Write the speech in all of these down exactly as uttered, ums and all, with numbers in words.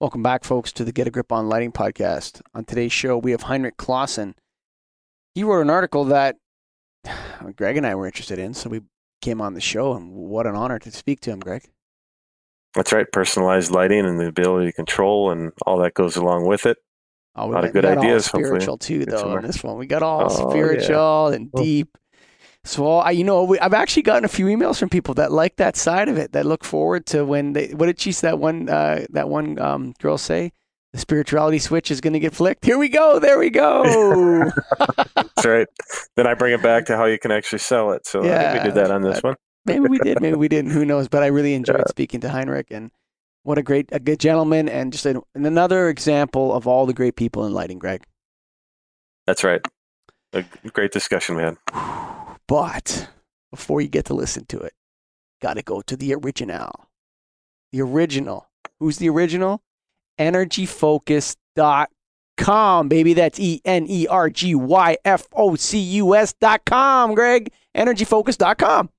Welcome back, folks, to the Get a Grip on Lighting podcast. On today's show, we have Heinrich Klaassen. He wrote an article that Greg and I were interested in, so we came on the show, and what an honor to speak to him, Greg. That's right, personalized lighting and the ability to control and all that goes along with it. Oh, we a lot of good ideas. Spiritual too, though. On this one, we got all oh, spiritual yeah. and deep. So, I, you know, we, I've actually gotten a few emails from people that like that side of it, that look forward to when they. What did she that one uh, that one um, girl say? The spirituality switch is going to get flicked. Here we go. There we go. That's right. Then I bring it back to how you can actually sell it. So yeah, I think we did that on this one. Maybe we did. Maybe we didn't. Who knows? But I really enjoyed yeah. speaking to Heinrich, and what a great, a good gentleman, and just a, and another example of all the great people in lighting, Greg. That's right. A great discussion, man. But before you get to listen to it, got to go to the original. The original. Who's the original? energy focus dot com, baby. That's E N E R G Y F O C U S dot com, Greg. energy focus dot com.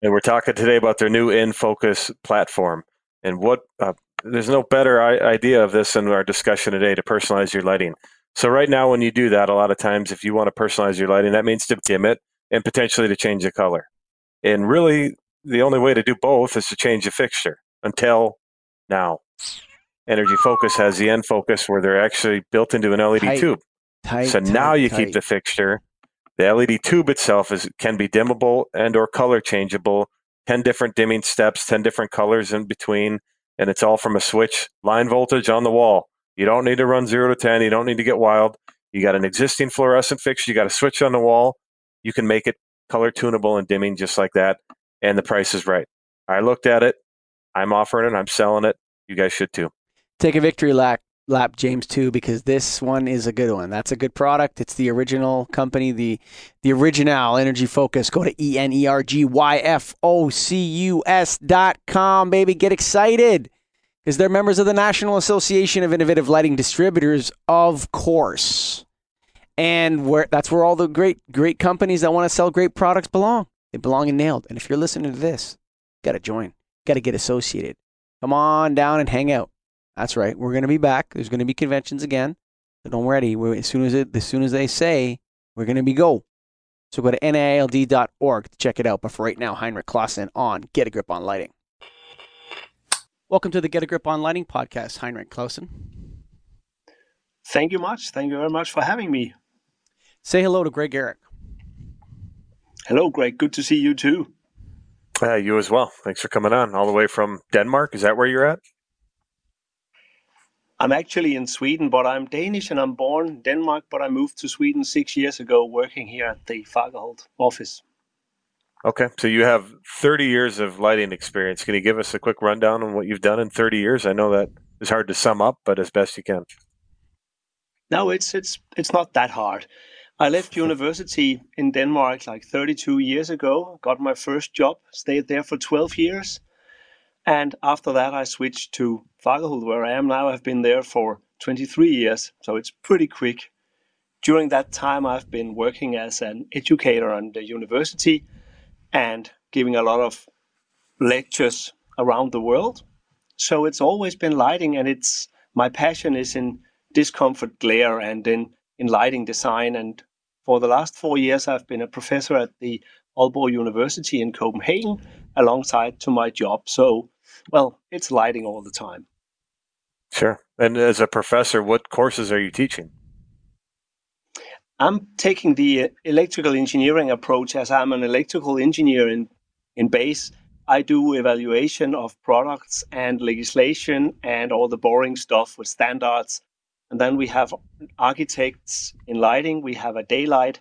And we're talking today about their new EnFocus platform. And what uh, there's no better idea of this than our discussion today to personalize your lighting. So right now, when you do that, a lot of times, if you want to personalize your lighting, that means to dim it and potentially to change the color. And really, the only way to do both is to change the fixture until now. EnergyFocus has the EnFocus where they're actually built into an L E D tight, tube. Tight, so tight, now you tight. keep the fixture. The L E D tube itself is can be dimmable and or color changeable. ten different dimming steps, ten different colors in between, and it's all from a switch. Line voltage on the wall. You don't need to run zero to ten. You don't need to get wild. You got an existing fluorescent fixture. You got a switch on the wall. You can make it color tunable and dimming just like that, and the price is right. I looked at it. I'm offering it. I'm selling it. You guys should too. Take a victory lap, lap James, too, because this one is a good one. That's a good product. It's the original company, the the original EnergyFocus. Go to E N E R G Y F O C U S dot com, baby. Get excited because they're members of the National Association of Innovative Lighting Distributors, of course. And where that's where all the great, great companies that want to sell great products belong. They belong in NAILD. And if you're listening to this, you got to join. Got to get associated. Come on down and hang out. That's right. We're going to be back. There's going to be conventions again. So don't worry. We're, as soon as it, as soon as they say, we're going to be go. So go to N A I L D dot org to check it out. But for right now, Heinrich Klaassen on Get a Grip on Lighting. Welcome to the Get a Grip on Lighting podcast, Heinrich Klaassen. Thank you much. Thank you very much for having me. Say hello to Greg Eric. Hello, Greg. Good to see you too. Uh, you as well. Thanks for coming on all the way from Denmark. Is that where you're at? I'm actually in Sweden, but I'm Danish and I'm born in Denmark, but I moved to Sweden six years ago working here at the Fagerhult office. Okay, so you have thirty years of lighting experience. Can you give us a quick rundown on what you've done in thirty years? I know that is hard to sum up, but as best you can. No, it's it's it's not that hard. I left university in Denmark like thirty-two years ago, got my first job, stayed there for twelve years. And after that, I switched to Fagerhult, where I am now. I've been there for twenty-three years, so it's pretty quick. During that time, I've been working as an educator on the university and giving a lot of lectures around the world. So it's always been lighting, and it's my passion is in discomfort glare and in, in lighting design. And for the last four years, I've been a professor at the Aalborg University in Copenhagen, alongside to my job. So, well, it's lighting all the time. Sure. And as a professor, what courses are you teaching? I'm taking the electrical engineering approach as I'm an electrical engineer in, in base. I do evaluation of products and legislation and all the boring stuff with standards. And then we have architects in lighting. We have a daylight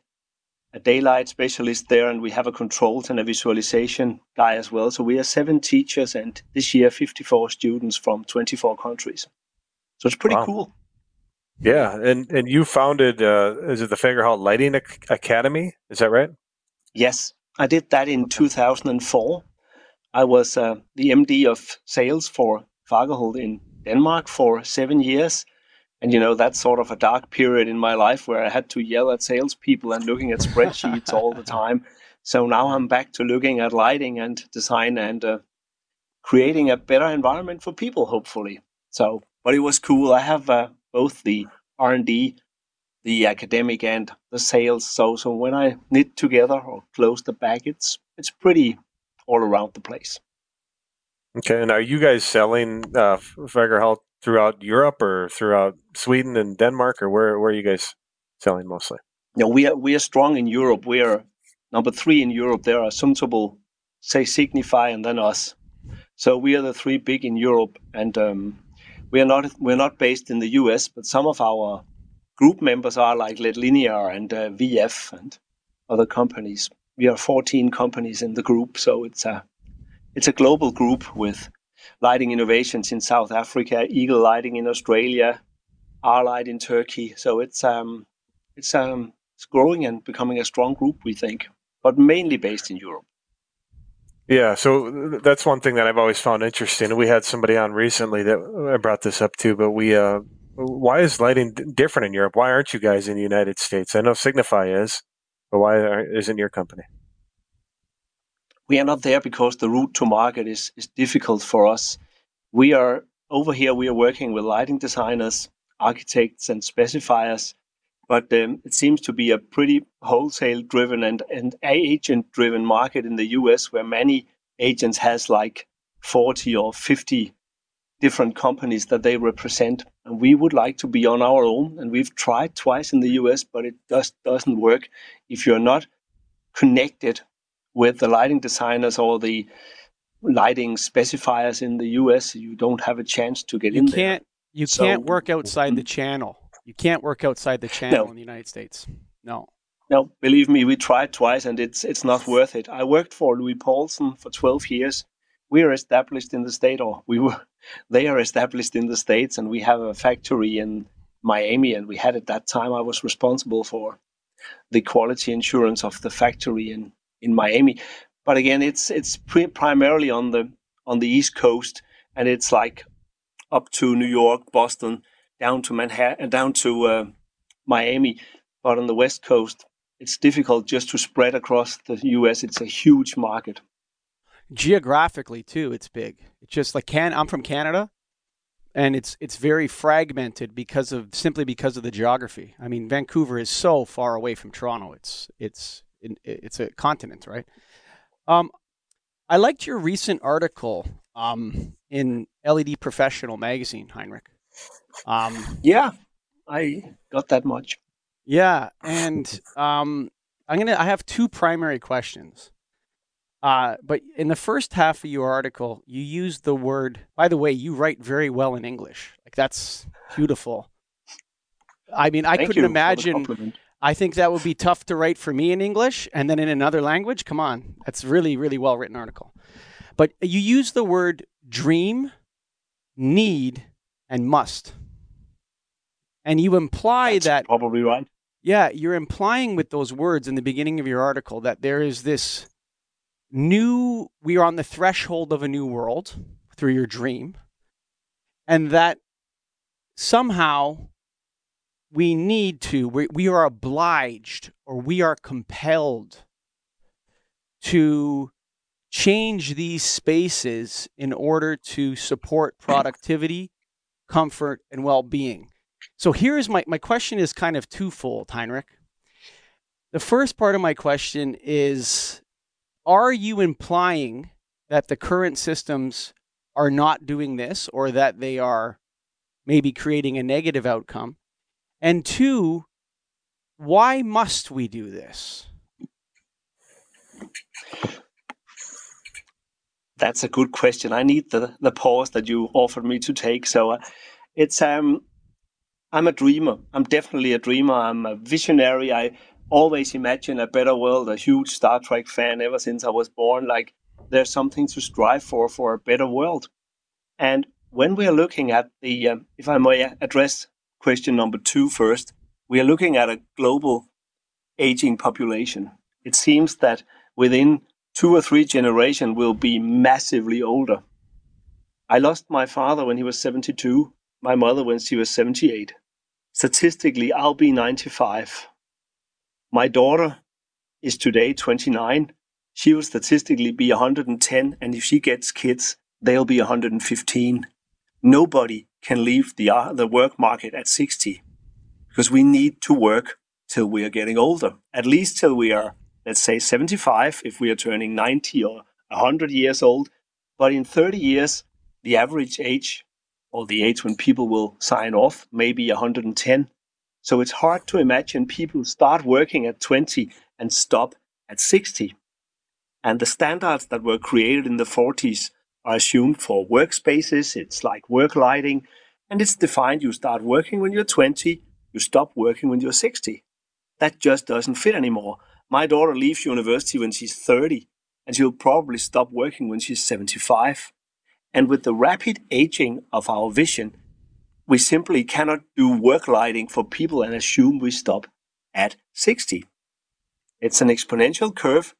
a daylight specialist there, and we have a controls and a visualization guy as well. So we are seven teachers, and this year fifty-four students from twenty-four countries. So it's pretty wow. cool. Yeah, and, and you founded, uh, is it the Fagerhult Lighting Academy? Is that right? Yes, I did that in two thousand four. I was uh, the M D of sales for Fagerhult in Denmark for seven years. And, you know, that's sort of a dark period in my life where I had to yell at salespeople and looking at spreadsheets all the time. So now I'm back to looking at lighting and design and uh, creating a better environment for people, hopefully. So but it was cool. I have uh, both the R and D, the academic, and the sales. So, so when I knit together or close the bag, it's it's pretty all around the place. Okay, and are you guys selling uh, Fagerhult throughout Europe or throughout Sweden and Denmark, or where where are you guys selling mostly? No, we are we are strong in Europe. We are number three in Europe. There are Zumtobel, say Signify, and then us. So we are the three big in Europe, and um, we are not we're not based in the U S. But some of our group members are like L E D Linear and uh, V F and other companies. We are fourteen companies in the group, so it's a it's a global group with lighting innovations in South Africa, Eagle Lighting in Australia, R-Light in Turkey. So it's um it's um it's growing and becoming a strong group, we think, but mainly based in Europe. Yeah, so that's one thing that I've always found interesting. We had somebody on recently that I brought this up to, but we uh, why is lighting different in Europe? Why aren't you guys in the United States? I know Signify is, but why isn't your company? We are not there because the route to market is, is difficult for us. We are over here, we are working with lighting designers, architects, and specifiers, but um, it seems to be a pretty wholesale-driven and, and agent-driven market in the U S, where many agents has like forty or fifty different companies that they represent. And we would like to be on our own, and we've tried twice in the U S, but it just doesn't work if you're not connected with the lighting designers or the lighting specifiers in the U S. You don't have a chance to get you in there. You can't. You so, can't work outside the channel. You can't work outside the channel no. in the United States. No. No, believe me, we tried twice, and it's it's not worth it. I worked for Louis Paulson for twelve years. We are established in the state, or we were. They are established in the States, and we have a factory in Miami. And we had at that time, I was responsible for the quality assurance of the factory in, in Miami. But again, it's it's pre- primarily on the on the East Coast, and it's like up to New York, Boston, down to Manhattan, down to uh, Miami. But on the West Coast, it's difficult just to spread across the U S. It's a huge market. Geographically too, it's big. It's just like Can I'm from Canada, and it's it's very fragmented because of simply because of the geography. I mean, Vancouver is so far away from Toronto. It's it's it's a continent, right? Um, I liked your recent article um, in L E D Professional magazine, Heinrich. Um, yeah, I got that much. Yeah, and um, I'm gonna. I have two primary questions. Uh, but in the first half of your article, you use the word, by the way, you write very well in English. Like, that's beautiful. I mean, I Thank couldn't imagine. I think that would be tough to write for me in English. And then in another language, come on, that's really, really well written article. But you use the word dream, need, and must. And you imply that's that. Probably right. Yeah. You're implying with those words in the beginning of your article that there is this new, we are on the threshold of a new world through your dream, and that somehow we need to, we, we are obliged or we are compelled to change these spaces in order to support productivity, comfort, and well-being. So here's my, my question is kind of twofold, Heinrich. The first part of my question is, are you implying that the current systems are not doing this, or that they are maybe creating a negative outcome? And two, why must we do this? That's a good question. I need the, the pause that you offered me to take. So uh, it's um, I'm a dreamer. I'm definitely a dreamer. I'm a visionary. I always imagine a better world, a huge Star Trek fan ever since I was born. Like, there's something to strive for, for a better world. And when we're looking at the, um, if I may address question number two first, we are looking at a global aging population. It seems that within two or three generations, we'll be massively older. I lost my father when he was seventy-two, my mother when she was seventy-eight. Statistically, I'll be ninety-five. My daughter is today twenty-nine. She will statistically be one hundred ten, and if she gets kids, they'll be one hundred fifteen. Nobody can leave the, uh, the work market at sixty, because we need to work till we are getting older, at least till we are, let's say, seventy-five, if we are turning ninety or one hundred years old. But in thirty years, the average age, or the age when people will sign off, may be one hundred ten. So it's hard to imagine people start working at twenty and stop at sixty. And the standards that were created in the forties are assumed for workspaces. It's like work lighting. And it's defined: you start working when you're twenty, you stop working when you're sixty. That just doesn't fit anymore. My daughter leaves university when she's thirty, and she'll probably stop working when she's seventy-five. And with the rapid aging of our vision, we simply cannot do work lighting for people and assume we stop at sixty. It's an exponential curve.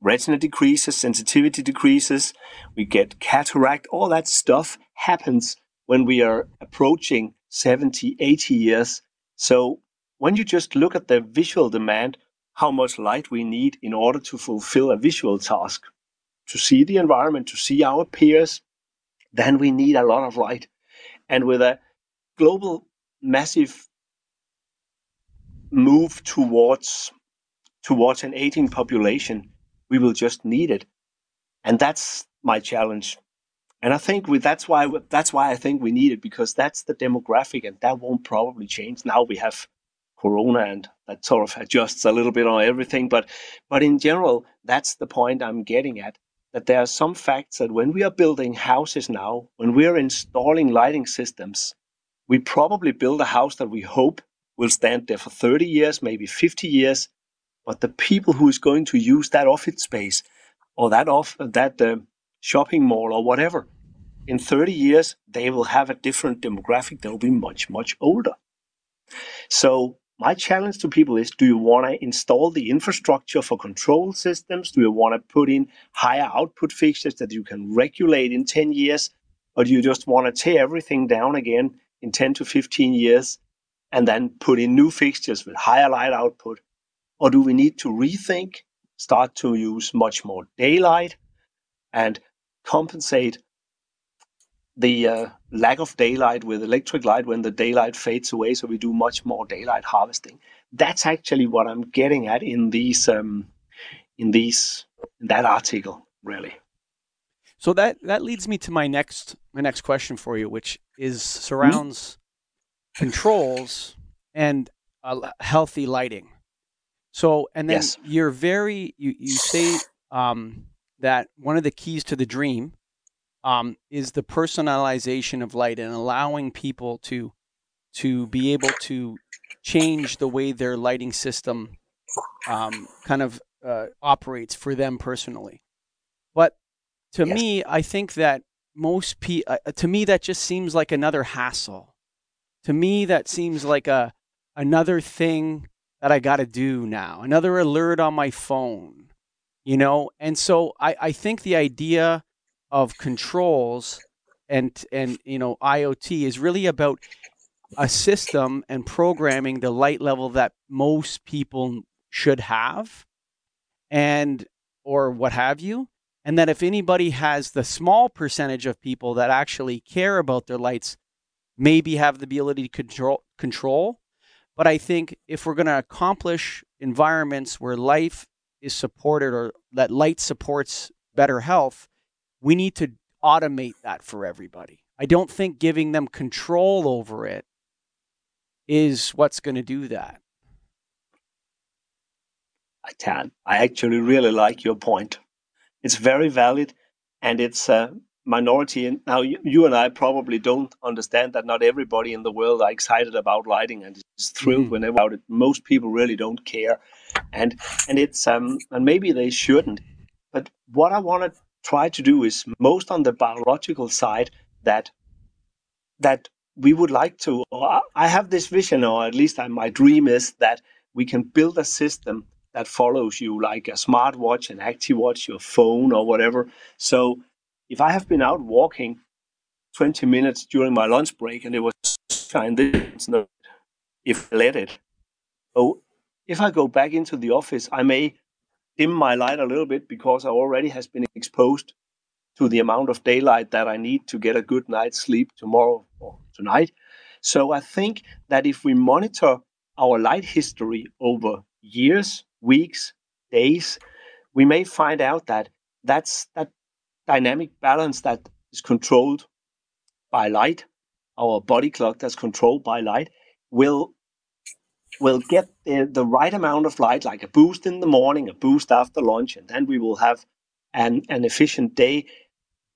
Retina decreases, sensitivity decreases, we get cataract, all that stuff happens when we are approaching seventy, eighty years. So when you just look at the visual demand, how much light we need in order to fulfill a visual task, to see the environment, to see our peers, then we need a lot of light. And with a global massive move towards, towards an aging population, we will just need it. And that's my challenge. And I think we, that's why that's why I think we need it, because that's the demographic, and that won't probably change. Now we have Corona, and that sort of adjusts a little bit on everything. But, but in general, that's the point I'm getting at, that there are some facts that when we are building houses now, when we are installing lighting systems, we probably build a house that we hope will stand there for thirty years, maybe fifty years. But the people who is going to use that office space or that off that uh, shopping mall or whatever, in thirty years, they will have a different demographic. They'll be much, much older. So my challenge to people is, do you want to install the infrastructure for control systems? Do you want to put in higher output fixtures that you can regulate in ten years? Or do you just want to tear everything down again in ten to fifteen years and then put in new fixtures with higher light output? Or do we need to rethink, start to use much more daylight and compensate the uh, lack of daylight with electric light when the daylight fades away, so we do much more daylight harvesting? That's actually what I'm getting at in these, um, in these, in that article, really. So that that leads me to my next my next question for you, which is surrounds mm-hmm. controls and uh, healthy lighting. So, and then yes. you're very, you, you say um, that one of the keys to the dream um, is the personalization of light and allowing people to, to be able to change the way their lighting system um, kind of uh, operates for them personally. But to yes. me, I think that most people, uh, to me, that just seems like another hassle. To me, that seems like a, another thing that I got to do now, another alert on my phone, you know? And so I, I think the idea of controls and, and, you know, I O T is really about a system and programming the light level that most people should have and, or what have you. And that if anybody has the small percentage of people that actually care about their lights, maybe have the ability to control, control, But I think if we're going to accomplish environments where life is supported or that light supports better health, we need to automate that for everybody. I don't think giving them control over it is what's going to do that. I can. I actually really like your point. It's very valid, and it's a minority. And now you, you and I probably don't understand that not everybody in the world are excited about lighting and is thrilled mm-hmm. whenever about it. Most people really don't care, and and it's um and maybe they shouldn't. But what I want to try to do is most on the biological side, that that we would like to. Or I have this vision, or at least I, my dream is that we can build a system that follows you, like a smartwatch, an ActiWatch, your phone, or whatever. So if I have been out walking twenty minutes during my lunch break and it was sunshine, this, if I let it, oh, if I go back into the office, I may dim my light a little bit because I already has been exposed to the amount of daylight that I need to get a good night's sleep tomorrow or tonight. So I think that if we monitor our light history over years, weeks, days, we may find out that that's that dynamic balance that is controlled by light, our body clock that's controlled by light, will will get the, the right amount of light, like a boost in the morning, a boost after lunch, and then we will have an, an efficient day,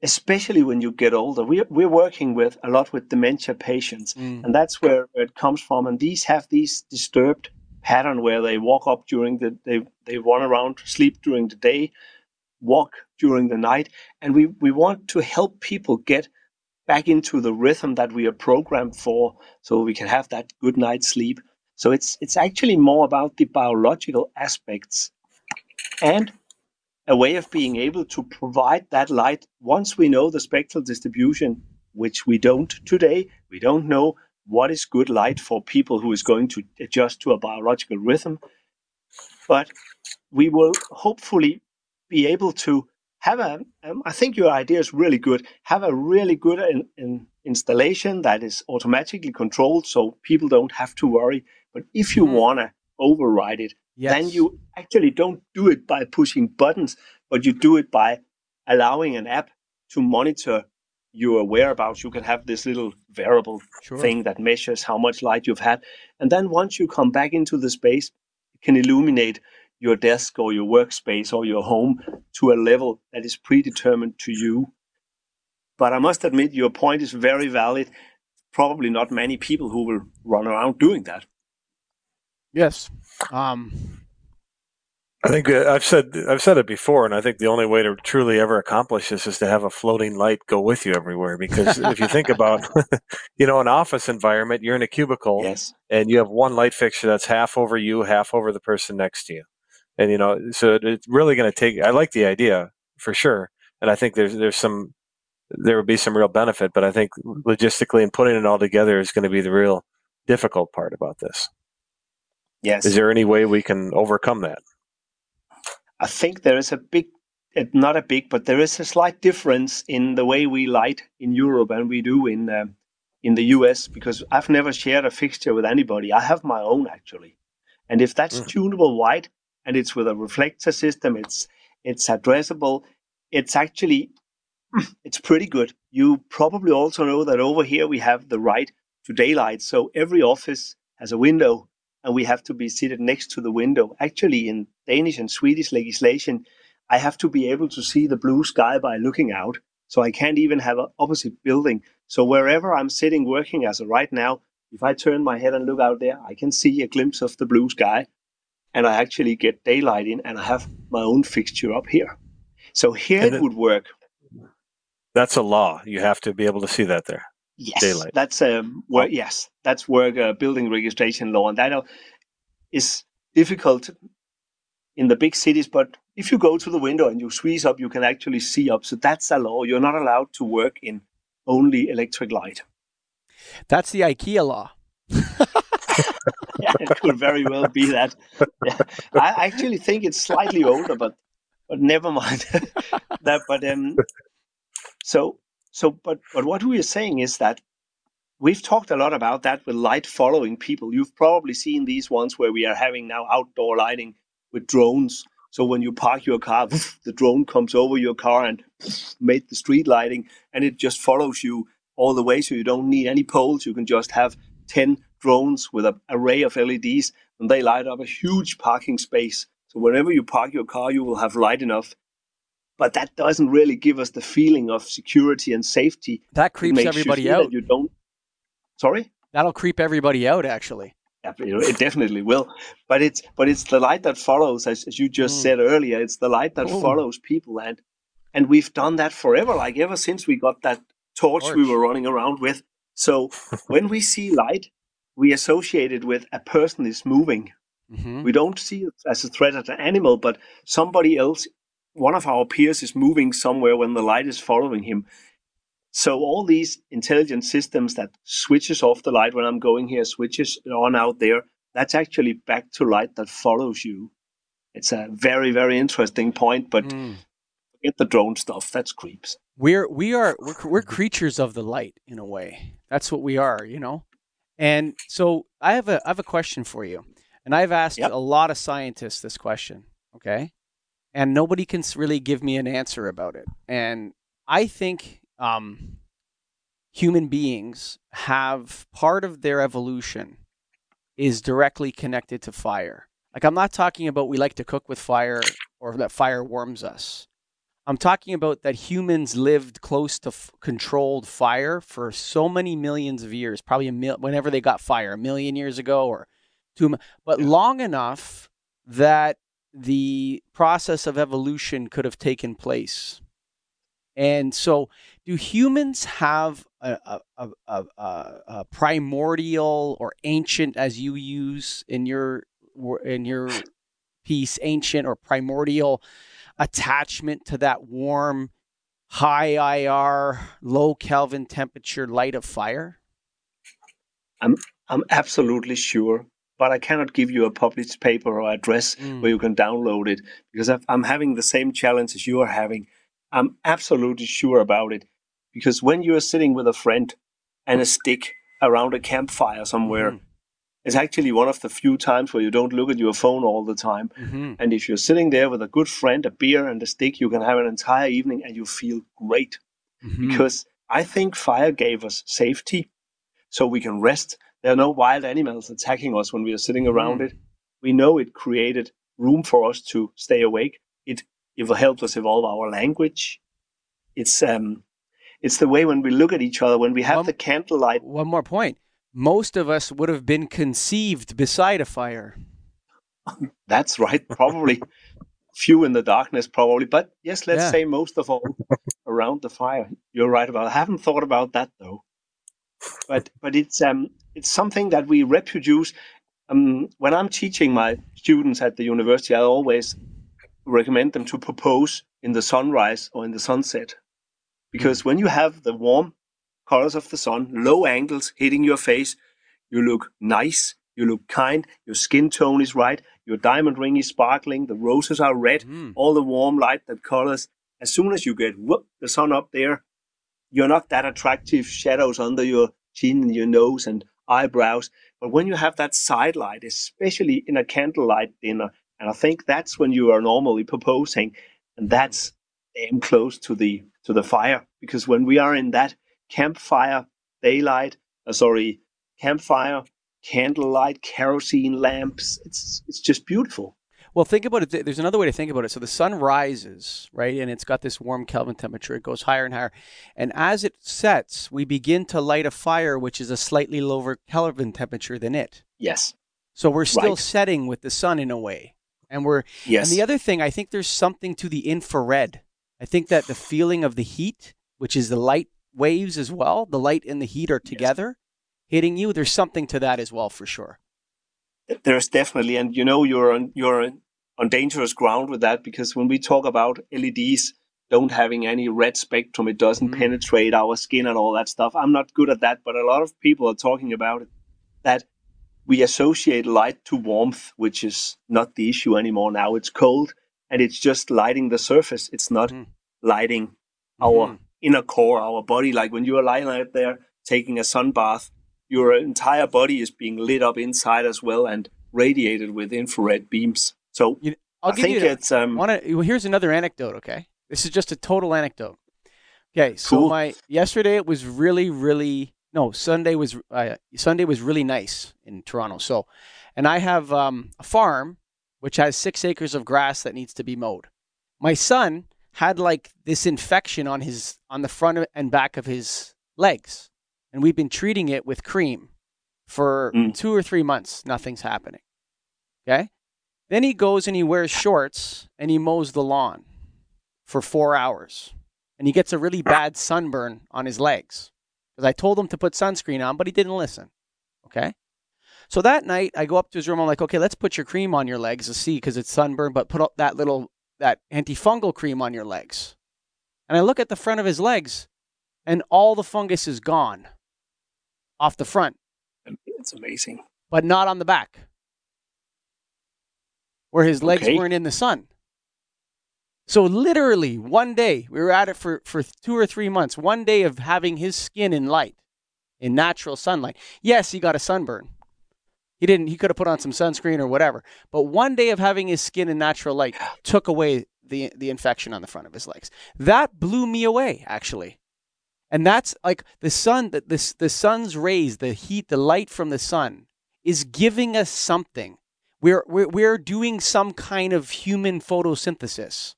especially when you get older. We're, we're working with a lot with dementia patients, mm. and that's where, where it comes from. And these have these disturbed pattern where they walk up during the, they, they run around, sleep during the day, walk during the night. And we, we want to help people get back into the rhythm that we are programmed for so we can have that good night's sleep. So it's it's actually more about the biological aspects and a way of being able to provide that light once we know the spectral distribution, which we don't today. We don't know what is good light for people who is going to adjust to a biological rhythm. But we will hopefully be able to have a, um, I think your idea is really good, have a really good in, in installation that is automatically controlled so people don't have to worry. But if you mm. want to override it, yes. then you actually don't do it by pushing buttons, but you do it by allowing an app to monitor your whereabouts. You can have this little variable sure. thing that measures how much light you've had. And then once you come back into the space, it can illuminate your desk or your workspace or your home to a level that is predetermined to you. But I must admit, your point is very valid. Probably not many people who will run around doing that. Yes. Um, I think uh, I've said I've said it before, and I think the only way to truly ever accomplish this is to have a floating light go with you everywhere. Because if you think about, you know, an office environment, you're in a cubicle, yes. and you have one light fixture that's half over you, half over the person next to you. And, you know, so it, it's really going to take, I like the idea for sure. And I think there's there's some, there would be some real benefit, but I think logistically and putting it all together is going to be the real difficult part about this. Yes. Is there any way we can overcome that? I think there is a big, not a big, but there is a slight difference in the way we light in Europe and we do in uh, in the U S, because I've never shared a fixture with anybody. I have my own actually. And if that's mm. tunable white and it's with a reflector system, it's it's addressable, it's actually, it's pretty good. You probably also know that over here we have the right to daylight. So every office has a window and we have to be seated next to the window. Actually, in Danish and Swedish legislation, I have to be able to see the blue sky by looking out. So I can't even have an opposite building. So wherever I'm sitting working as of right now, if I turn my head and look out there, I can see a glimpse of the blue sky and I actually get daylight in and I have my own fixture up here. So here and it then- would work. That's a law. You have to be able to see that there. Yes, daylight. That's um, work. Yes, that's work. Uh, building registration law, and that uh, is difficult in the big cities. But if you go to the window and you squeeze up, you can actually see up. So that's a law. You're not allowed to work in only electric light. That's the IKEA law. Yeah, it could very well be that. Yeah. I actually think it's slightly older, but but never mind that. But um. So, so, but, but what we are saying is that we've talked a lot about that with light following people. You've probably seen these ones where we are having now outdoor lighting with drones. So when you park your car, the drone comes over your car and made the street lighting, and it just follows you all the way. So you don't need any poles. You can just have ten drones with an array of L E Ds, and they light up a huge parking space. So wherever you park your car, you will have light enough. But that doesn't really give us the feeling of security and safety. That creeps everybody out. You don't. Sorry? That'll creep everybody out, actually. Yeah, it definitely will. But it's but it's the light that follows, as, as you just mm. said earlier. It's the light that Ooh. follows people, and and we've done that forever. Like ever since we got that torch, torch. we were running around with. So when we see light, we associate it with a person is moving. Mm-hmm. We don't see it as a threat at an animal, but somebody else. One of our peers is moving somewhere when the light is following him. So all these intelligent systems that switches off the light when I'm going here, switches on out there, that's actually back to light that follows you. It's a very, very interesting point, but mm. forget the drone stuff. That's creeps. We're we are we're, we're creatures of the light in a way. That's what we are, you know. And so I have a I have a question for you, and I've asked yep. a lot of scientists this question, okay, and nobody can really give me an answer about it. And I think um, human beings have part of their evolution is directly connected to fire. Like, I'm not talking about we like to cook with fire or that fire warms us. I'm talking about that humans lived close to f- controlled fire for so many millions of years, probably a mil- whenever they got fire, a million years ago or two, mi- but yeah. long enough that the process of evolution could have taken place. And so do humans have a, a, a, a, a primordial or ancient, as you use in your in your piece, ancient or primordial attachment to that warm, high I R, low Kelvin temperature light of fire? I'm I'm absolutely sure, but I cannot give you a published paper or address mm. where you can download it, because I've, I'm having the same challenge as you are having. I'm absolutely sure about it, because when you are sitting with a friend and a stick around a campfire somewhere, mm. it's actually one of the few times where you don't look at your phone all the time. Mm-hmm. And if you're sitting there with a good friend, a beer and a stick, you can have an entire evening and you feel great. Mm-hmm. Because I think fire gave us safety, so we can rest. There are no wild animals attacking us when we are sitting around mm-hmm. it. We know it created room for us to stay awake. It, it helped us evolve our language. It's, um, it's the way when we look at each other, when we have one, the candlelight. One more point. Most of us would have been conceived beside a fire. That's right, probably. Few in the darkness, probably. But yes, let's yeah. say most of all around the fire. You're right about it. I haven't thought about that, though. But but it's um it's something that we reproduce. Um, when I'm teaching my students at the university, I always recommend them to propose in the sunrise or in the sunset. Because when you have the warm colors of the sun, low angles hitting your face, you look nice, you look kind, your skin tone is right, your diamond ring is sparkling, the roses are red, mm. all the warm light that colors. As soon as you get whoop, the sun up there, you're not that attractive, shadows under your chin and your nose and eyebrows. But when you have that side light, especially in a candlelight dinner, and I think that's when you are normally proposing, and that's damn close to the to the fire, because when we are in that campfire, daylight, uh, sorry, campfire, candlelight, kerosene lamps. It's it's just beautiful. Well, think about it. There's another way to think about it. So the sun rises, right? And it's got this warm Kelvin temperature. It goes higher and higher. And as it sets, we begin to light a fire, which is a slightly lower Kelvin temperature than it. Yes. So we're still right. setting with the sun in a way. And we're, yes. and the other thing, I think there's something to the infrared. I think that the feeling of the heat, which is the light waves as well, the light and the heat are together yes. hitting you. There's something to that as well, for sure. There's definitely, and you know, you're on you're on dangerous ground with that, because when we talk about L E Ds don't having any red spectrum, it doesn't mm-hmm. penetrate our skin and all that stuff. I'm not good at that, but a lot of people are talking about it, that we associate light to warmth, which is not the issue anymore. Now it's cold and it's just lighting the surface. It's not mm-hmm. lighting our mm-hmm. inner core, our body. Like when you are lying out there taking a sun bath, your entire body is being lit up inside as well and radiated with infrared beams. So you, I'll I give think you it's. Um, wanna, well, here's another anecdote. Okay, this is just a total anecdote. Okay, so cool. my yesterday it was really, really no Sunday was uh, Sunday was really nice in Toronto. So, and I have um, a farm which has six acres of grass that needs to be mowed. My son had like this infection on his on the front and back of his legs, and we've been treating it with cream for mm. two or three months. Nothing's happening. Okay, then he goes and he wears shorts and he mows the lawn for four hours, and he gets a really bad sunburn on his legs because I told him to put sunscreen on, but he didn't listen. Okay, so that night I go up to his room. I'm like, okay, let's put your cream on your legs to see because it's sunburn, but put up that little. that antifungal cream on your legs. And I look at the front of his legs and all the fungus is gone off the front. It's amazing. But not on the back where his legs okay. weren't in the sun. So literally one day, we were at it for, for two or three months, one day of having his skin in light, in natural sunlight. Yes, he got a sunburn. He didn't, he could have put on some sunscreen or whatever. But one day of having his skin in natural light took away the, the infection on the front of his legs. That blew me away, actually. And that's like the sun, the, the, the sun's rays, the heat, the light from the sun is giving us something. We're, we're, we're doing some kind of human photosynthesis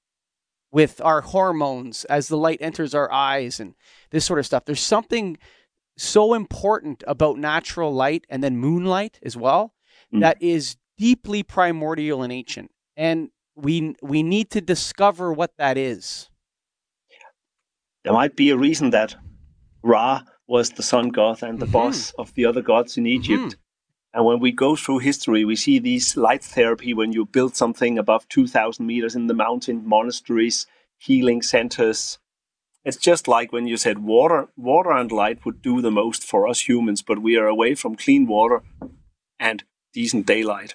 with our hormones as the light enters our eyes and this sort of stuff. There's something so important about natural light and then moonlight as well mm. that is deeply primordial and ancient. And we we need to discover what that is. There might be a reason that Ra was the sun god and the mm-hmm. boss of the other gods in Egypt. Mm-hmm. And when we go through history, we see these light therapy when you build something above two thousand meters in the mountain, monasteries, healing centers. It's just like when you said water, water and light would do the most for us humans, but we are away from clean water and decent daylight.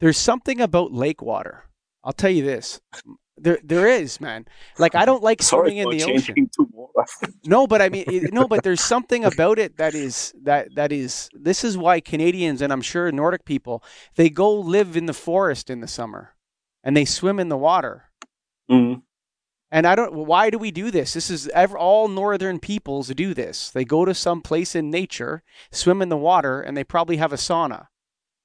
There's something about lake water. I'll tell you this. There, there is, man. Like, I don't like swimming in the ocean. No, but I mean, it, no, but there's something about it that is, that, that is, this is why Canadians, and I'm sure Nordic people, they go live in the forest in the summer and they swim in the water. Mm-hmm. And I don't, why do we do this? This is ever, all Northern peoples do this. They go to some place in nature, swim in the water, and they probably have a sauna.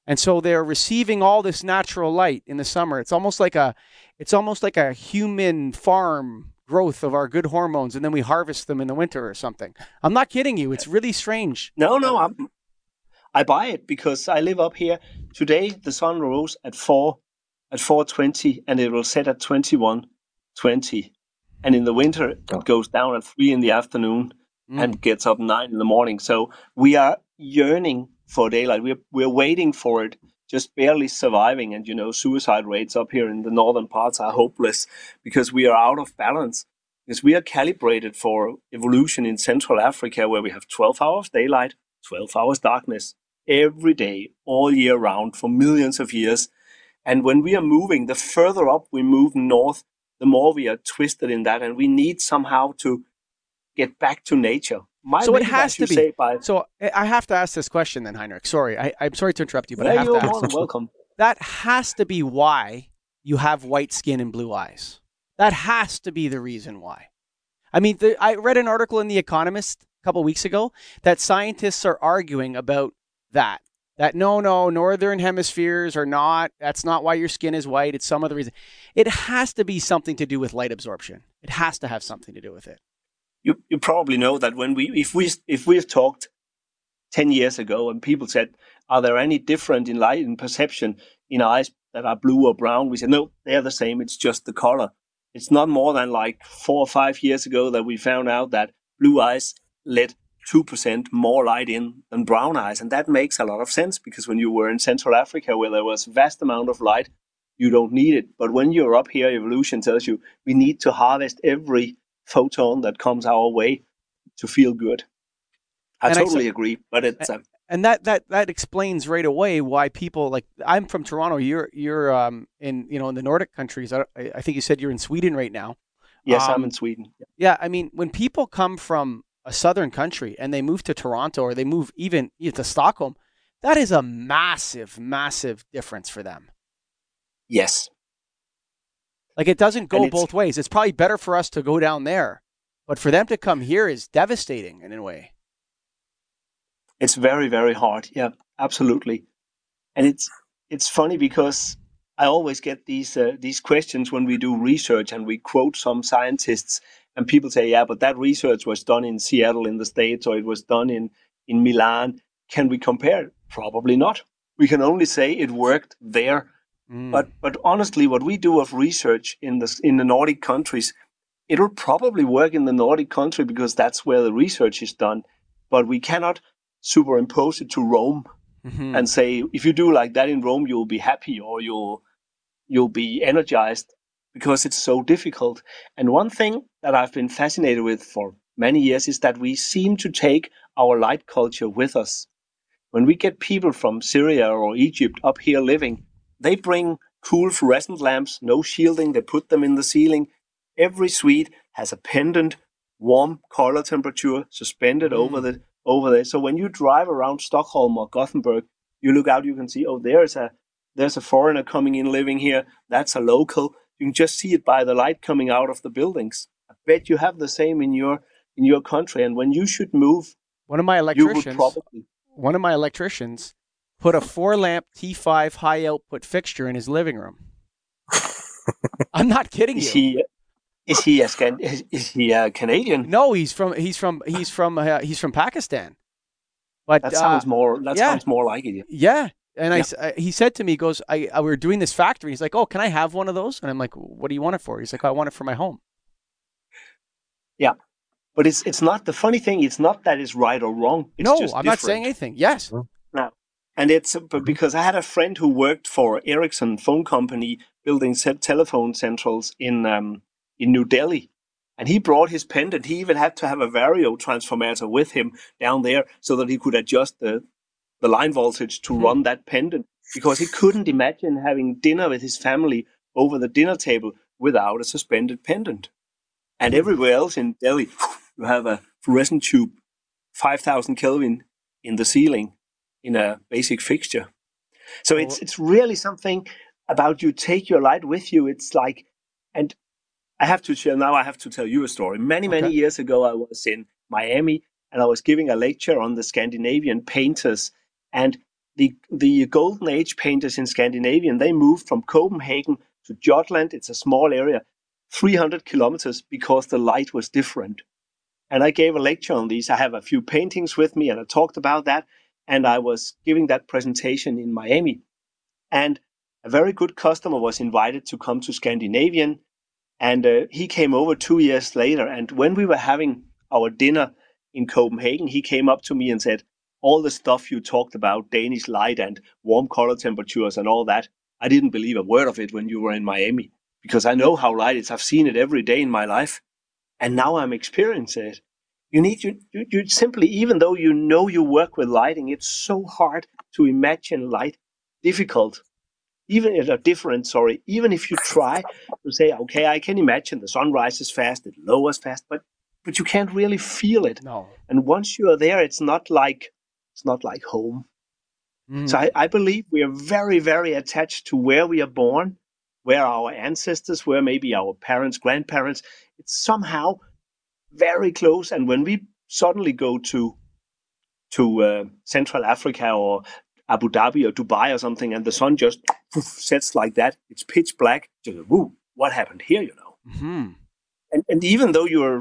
And so they're receiving all this natural light in the summer. It's almost like a, it's almost like a human farm growth of our good hormones, and then we harvest them in the winter or something. I'm not kidding you. It's really strange. No, no, I'm, I buy it because I live up here. Today the sun rose at four, at four twenty, and it will set at twenty-one twenty, and in the winter it goes down at three in the afternoon mm. and gets up nine in the morning. So we are yearning for daylight. We're we're waiting for it, just barely surviving. And, you know, suicide rates up here in the northern parts are hopeless because we are out of balance, because we are calibrated for evolution in Central Africa, where we have twelve hours daylight, twelve hours darkness every day, all year round for millions of years. And when we are moving, the further up we move north, the more we are twisted in that. And we need somehow to get back to nature. My so it has to be. By... So I have to ask this question then, Heinrich. Sorry, I, I'm sorry to interrupt you, but there I have to ask. Welcome. That has to be why you have white skin and blue eyes. That has to be the reason why. I mean, the, I read an article in The Economist a couple of weeks ago that scientists are arguing about that. That no, no, northern hemispheres are not, that's not why your skin is white. It's some other reason. It has to be something to do with light absorption. It has to have something to do with it. You you probably know that when we if we if we've talked ten years ago and people said, are there any different in light and perception in eyes that are blue or brown? We said, no, they're the same. It's just the color. It's not more than like four or five years ago that we found out that blue eyes let two percent more light in than brown eyes. And that makes a lot of sense, because when you were in Central Africa where there was a vast amount of light, you don't need it. But when you're up here, evolution tells you we need to harvest every photon that comes our way to feel good. I and totally I, agree. But it's a... And that, that that explains right away why people, like, I'm from Toronto, you're you're um in, you know, in the Nordic countries. I, I think you said you're in Sweden right now. Yes, um, I'm in Sweden. Yeah. yeah, I mean, when people come from a southern country and they move to Toronto, or they move even to Stockholm, that is a massive, massive difference for them. Yes. Like, it doesn't go both ways. It's probably better for us to go down there, but for them to come here is devastating in a way. It's very, very hard. Yeah, absolutely. And it's it's funny because I always get these uh, these questions when we do research and we quote some scientists, and people say, yeah, but that research was done in Seattle in the States, or it was done in, in Milan. Can we compare it? Probably not. We can only say it worked there. Mm. But but honestly, what we do of research in the in the Nordic countries, it'll probably work in the Nordic country because that's where the research is done. But we cannot superimpose it to Rome mm-hmm. and say, if you do like that in Rome, you'll be happy or you'll you'll be energized, because it's so difficult. And one thing that I've been fascinated with for many years is that we seem to take our light culture with us. When we get people from Syria or Egypt up here living, they bring cool fluorescent lamps, no shielding. They put them in the ceiling. Every suite has a pendant, warm color temperature suspended mm. over the over there. So when you drive around Stockholm or Gothenburg, you look out, you can see, oh, there's a there's a foreigner coming in, living here. That's a local. You can just see it by the light coming out of the buildings. I bet you have the same in your in your country. And when you should move, one of my electricians, you would probably... one of my electricians put a four lamp T five high output fixture in his living room. I'm not kidding you. Is he, is he a is he a Canadian? No, he's from he's from he's from uh, he's from Pakistan. But that sounds uh, more that yeah. sounds more like it. Yeah. And yeah. I, I, he said to me, he goes, I, I, we were doing this factory. He's like, oh, can I have one of those? And I'm like, what do you want it for? He's like, oh, I want it for my home. Yeah. But it's it's not the funny thing. It's not that it's right or wrong. It's no, just I'm different. Not saying anything. Yes. No. And it's because I had a friend who worked for Ericsson phone company building telephone centrals in um, in New Delhi. And he brought his pendant. He even had to have a Vario transformator with him down there so that he could adjust the the line voltage to mm-hmm. run that pendant, because he couldn't imagine having dinner with his family over the dinner table without a suspended pendant. And everywhere else in Delhi, you have a fluorescent tube, five thousand Kelvin in the ceiling, in a basic fixture. So it's it's really something about you take your light with you. It's like, and I have to share, now I have to tell you a story. Many, okay. many years ago, I was in Miami, and I was giving a lecture on the Scandinavian painters. And the the Golden Age painters in Scandinavia, they moved from Copenhagen to Jutland. It's a small area, three hundred kilometers, because the light was different. And I gave a lecture on these. I have a few paintings with me, and I talked about that. And I was giving that presentation in Miami. And a very good customer was invited to come to Scandinavian. And uh, he came over two years later. And when we were having our dinner in Copenhagen, he came up to me and said, all the stuff you talked about, Danish light and warm color temperatures and all that, I didn't believe a word of it when you were in Miami, because I know how light is. I've seen it every day in my life, and now I'm experiencing it. You need you, you, you simply, even though you know you work with lighting, it's so hard to imagine light difficult, even if they're different, sorry, even if you try to say, okay, I can imagine the sun rises fast, it lowers fast, but, but you can't really feel it. No. And once you are there, it's not like, It's not like home. Mm. So I, I believe we are very, very attached to where we are born, where our ancestors were, maybe our parents, grandparents. It's somehow very close. And when we suddenly go to to uh, Central Africa or Abu Dhabi or Dubai or something, and the sun just poof, sets like that, it's pitch black. Just, woo, what happened here, you know? Mm-hmm. And and even though you're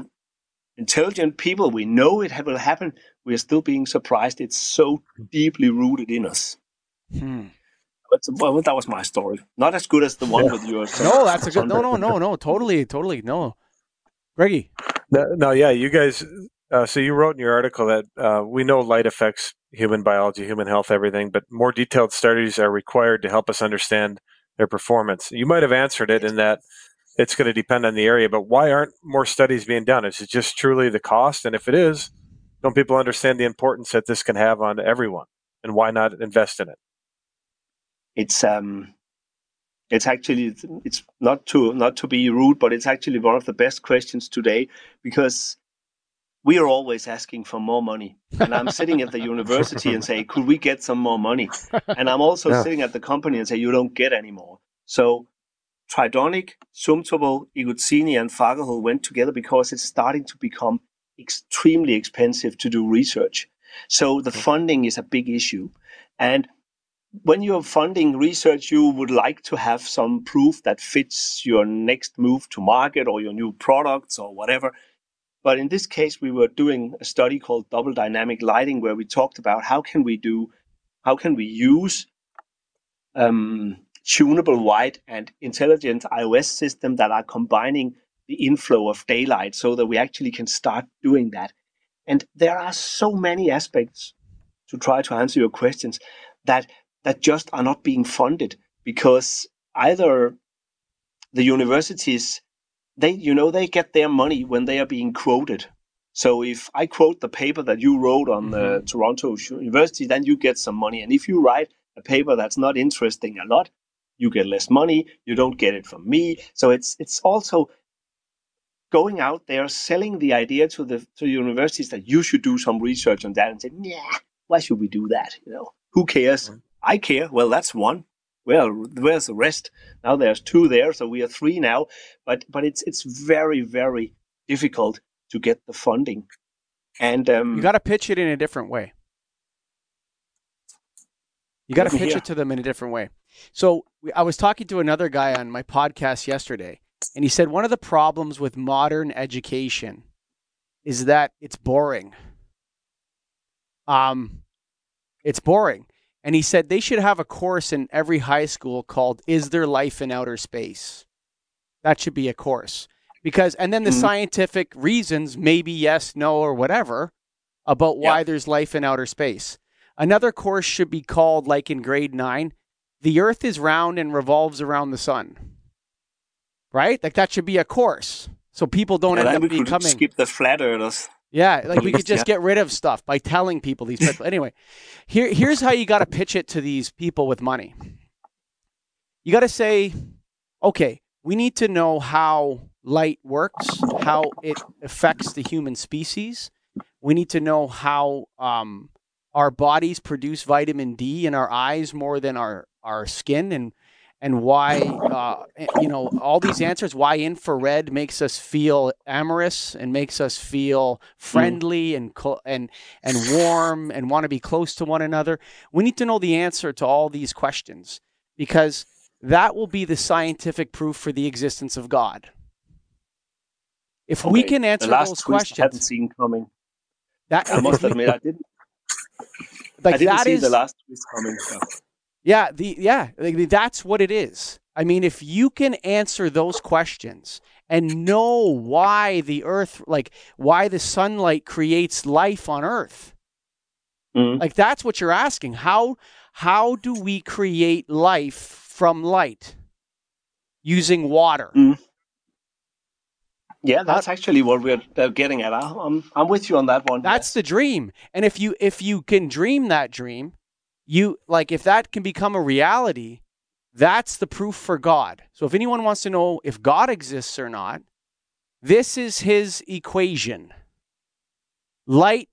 intelligent people, we know it will happen, we are still being surprised. It's so deeply rooted in us. Hmm. But, well, that was my story. Not as good as the one yeah. with yours. No, that's a good. No, no, no, no. Totally, totally. No, Greggy. No, no yeah. You guys. Uh, so you wrote in your article that uh, we know light affects human biology, human health, everything, but more detailed studies are required to help us understand their performance. You might have answered it in that it's going to depend on the area, but why aren't more studies being done? Is it just truly the cost? And if it is, don't people understand the importance that this can have on everyone, and why not invest in it? It's um, it's actually it's not to not to be rude, but it's actually one of the best questions today, because we are always asking for more money. And I'm sitting at the university and say, could we get some more money? And I'm also yeah. sitting at the company and say, you don't get any more. So Tridonic, Zumtobel, Iguzzini, and Fagerhult went together because it's starting to become extremely expensive to do research. So the funding is a big issue. And when you're funding research, you would like to have some proof that fits your next move to market or your new products or whatever. But in this case, we were doing a study called Double Dynamic Lighting, where we talked about how can we do, how can we use um, tunable white and intelligent I O S system that are combining the inflow of daylight so that we actually can start doing that. And there are so many aspects to try to answer your questions that that just are not being funded, because either the universities, they, you know, they get their money when they are being quoted. So if I quote the paper that you wrote on mm-hmm. the Toronto University, then you get some money. And if you write a paper that's not interesting a lot, you get less money, you don't get it from me. So it's it's also going out there, selling the idea to the to universities that you should do some research on that and say, nah, why should we do that? You know, who cares? Mm-hmm. I care. Well, that's one. Well, where's the rest? Now there's two there, so we are three now. But but it's it's very, very difficult to get the funding. And um, you got to pitch it in a different way. You got to pitch it to them in a different way. So I was talking to another guy on my podcast yesterday, and he said one of the problems with modern education is that it's boring. Um, it's boring. And he said they should have a course in every high school called Is There Life in Outer Space? That should be a course. Because, and then the mm-hmm. scientific reasons, maybe yes, no, or whatever, about why yep. there's life in outer space. Another course should be called, like in grade nine, The Earth is Round and Revolves Around the Sun. Right? Like that should be a course. So people don't yeah, end up becoming. Skip the flat earthers. Yeah, like we could just yeah. get rid of stuff by telling people these people. Anyway, here here's how you got to pitch it to these people with money. You got to say, okay, we need to know how light works, how it affects the human species. We need to know how um, our bodies produce vitamin D in our eyes more than our, our skin, and and why, uh, you know, all these answers, why infrared makes us feel amorous and makes us feel friendly mm. and, cl- and, and warm and want to be close to one another. We need to know the answer to all these questions, because that will be the scientific proof for the existence of God. If okay. we can answer the last those questions. I haven't seen coming. That, I must admit, I didn't. Like I didn't that see is, the last twist coming. So. Yeah, the yeah, like, that's what it is. I mean, if you can answer those questions and know why the Earth, like why the sunlight creates life on Earth, mm-hmm. like that's what you're asking. How how do we create life from light using water? Mm-hmm. Yeah, that's actually what we're getting at. I'm I'm with you on that one. That's yes. the dream. And if you if you can dream that dream, you like if that can become a reality, that's the proof for God. So if anyone wants to know if God exists or not, this is his equation. Light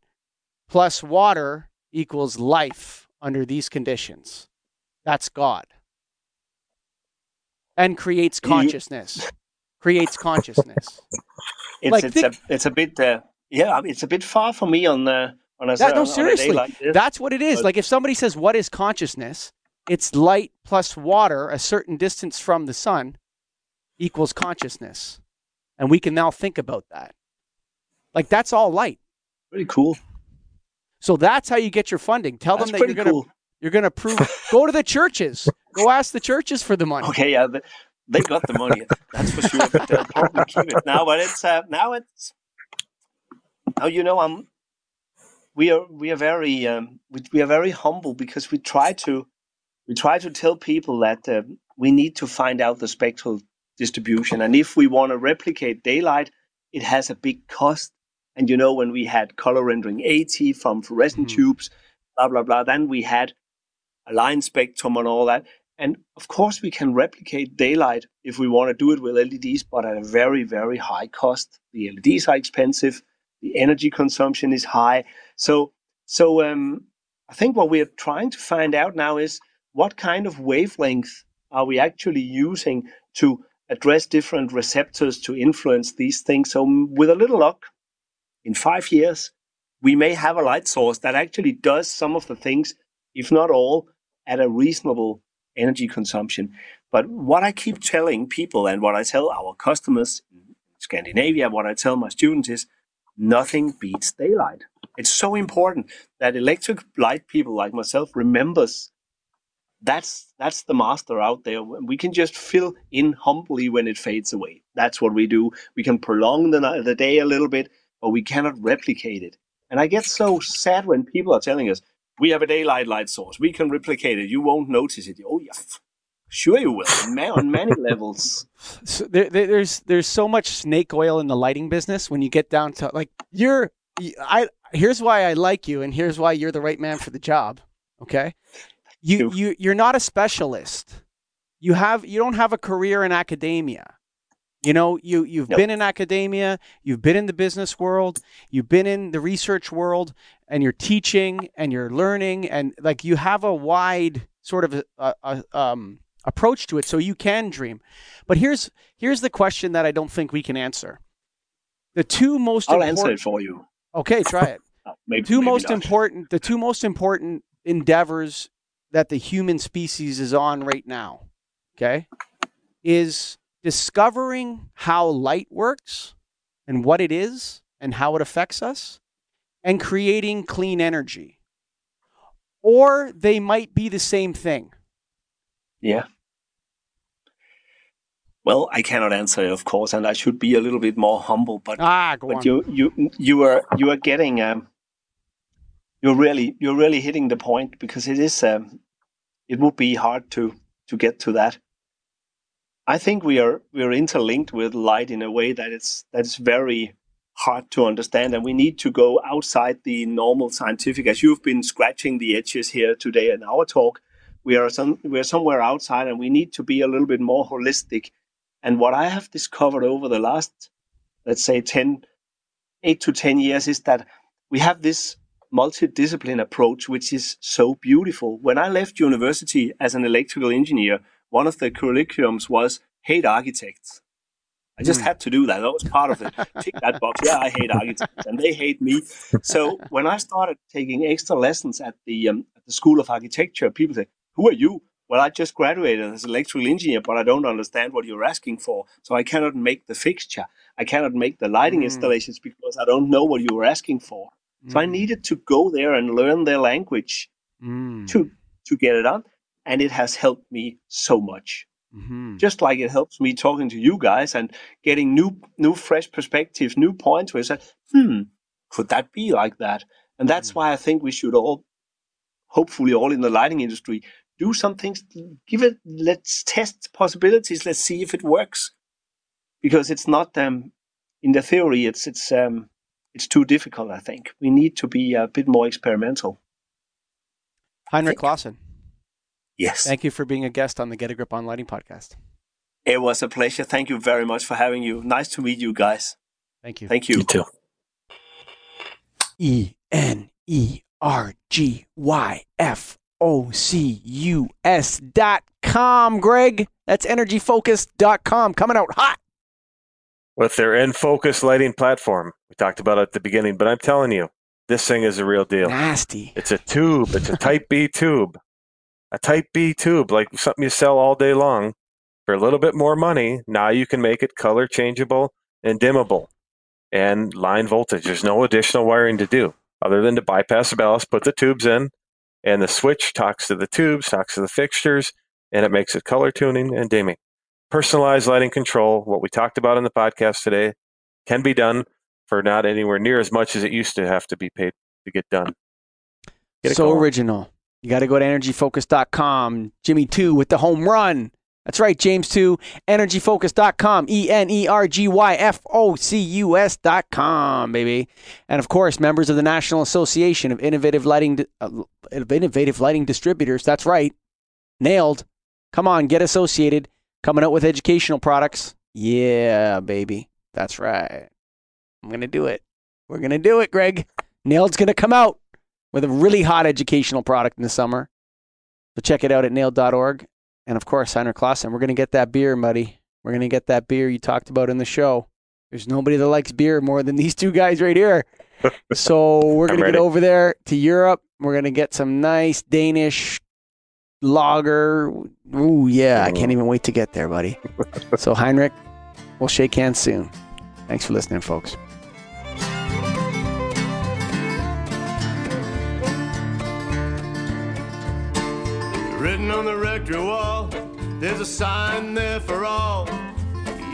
plus water equals life under these conditions. That's God. And creates consciousness. Creates consciousness. It's like, it's, think, a, it's a bit uh, yeah. I mean, it's a bit far for me on the on a that, no on, seriously. On a day like this. That's what it is. But, like if somebody says, "What is consciousness?" It's light plus water, a certain distance from the sun, equals consciousness, and we can now think about that. Like that's all light. Pretty cool. So that's how you get your funding. Tell that's them that you're cool. gonna you're gonna prove. Go to the churches. Go ask the churches for the money. Okay. Yeah. The, They got the money, that's for sure. But they'll probably keep it now. But it's uh, now it's now you know I'm. We are we are very um, we, we are very humble, because we try to we try to tell people that uh, we need to find out the spectral distribution, and if we want to replicate daylight, it has a big cost. And you know, when we had color rendering eighty from fluorescent mm-hmm. tubes, blah blah blah. Then we had a line spectrum and all that. And of course, we can replicate daylight if we want to do it with L E Ds, but at a very, very high cost. The L E Ds are expensive. The energy consumption is high. So, so um, I think what we are trying to find out now is what kind of wavelength are we actually using to address different receptors to influence these things. So with a little luck, in five years, we may have a light source that actually does some of the things, if not all, at a reasonable energy consumption. But what I keep telling people and what I tell our customers in Scandinavia, what I tell my students is nothing beats daylight. It's so important that electric light people like myself remembers that's that's the master out there. We can just fill in humbly when it fades away. That's what we do. We can prolong the, night, the day a little bit, but we cannot replicate it. And I get so sad when people are telling us, we have a daylight light source. We can replicate it. You won't notice it. Oh, yeah. Sure you will. Man, on many levels. So there, there, there's there's so much snake oil in the lighting business when you get down to, like, you're, I. here's why I like you, and here's why you're the right man for the job, okay? You, you, you're not a specialist. you have you don't have a career in academia. You know, you, you've Nope. been in academia, you've been in the business world, you've been in the research world, and you're teaching and you're learning, and like you have a wide sort of a, a, um, approach to it, so you can dream. But here's here's the question that I don't think we can answer. The two most I'll important... answer it for you. Okay, try it. Oh, maybe, two maybe most not. important, the two most important endeavors that the human species is on right now, okay, is discovering how light works and what it is and how it affects us, and creating clean energy. Or they might be the same thing. Yeah. Well, I cannot answer it, of course, and I should be a little bit more humble. But ah, go but on. you you you are you are getting um, you're really you're really hitting the point, because it is um, it would be hard to to get to that. I think we are we are interlinked with light in a way that it's that is very hard to understand, and we need to go outside the normal scientific. As you've been scratching the edges here today in our talk, we are some we are somewhere outside, and we need to be a little bit more holistic. And what I have discovered over the last, let's say, ten, eight to ten years is that we have this multidiscipline approach, which is so beautiful. When I left university as an electrical engineer, one of the curriculums was hate architects. I just mm. had to do that. That was part of it. Tick that box. Yeah, I hate architects, and they hate me. So when I started taking extra lessons at the, um, at the School of Architecture, people say, "Who are you?" Well, I just graduated as an electrical engineer, but I don't understand what you're asking for. So I cannot make the fixture. I cannot make the lighting mm. installations because I don't know what you were asking for. Mm. So I needed to go there and learn their language mm. to to get it on. And it has helped me so much. Mm-hmm. Just like it helps me talking to you guys and getting new, new fresh perspectives, new points where I said, hmm, could that be like that? And that's mm. why I think we should all, hopefully all in the lighting industry, do some things, give it, let's test possibilities, let's see if it works. Because it's not, um, in the theory, it's it's um, it's too difficult, I think. We need to be a bit more experimental. Heinrich Klaassen. Yes. Thank you for being a guest on the Get a Grip on Lighting podcast. It was a pleasure. Thank you very much for having you. Nice to meet you guys. Thank you. Thank you. You too. E N E R G Y F O C U S dot com, Greg. That's energy focus dot com, coming out hot with their EnFocus lighting platform. We talked about it at the beginning, but I'm telling you, this thing is a real deal. Nasty. It's a tube. It's a type B tube. A type B tube, like something you sell all day long for a little bit more money. Now you can make it color changeable and dimmable and line voltage. There's no additional wiring to do other than to bypass the ballast, put the tubes in. And the switch talks to the tubes, talks to the fixtures, and it makes it color tuning and dimming. Personalized lighting control, what we talked about in the podcast today, can be done for not anywhere near as much as it used to have to be paid to get done. Get so original. You got to go to energy focus dot com. Jimmy two with the home run. That's right, James two. energy focus dot com. E N E R G Y F O C U S dot com, baby. And of course, members of the National Association of Innovative Lighting uh, Innovative Lighting Distributors. That's right. Nailed. Come on, get associated. Coming out with educational products. Yeah, baby. That's right. I'm going to do it. We're going to do it, Greg. Nailed's going to come out with a really hot educational product in the summer. So check it out at nailed dot org. And of course, Heinrich Klaassen, we're going to get that beer, buddy. We're going to get that beer you talked about in the show. There's nobody that likes beer more than these two guys right here. So we're going to get over there to Europe. We're going to get some nice Danish lager. Ooh, yeah. I can't even wait to get there, buddy. So Heinrich, we'll shake hands soon. Thanks for listening, folks. Written on the rectory wall, there's a sign there for all.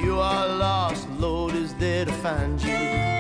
You are lost, the Lord is there to find you.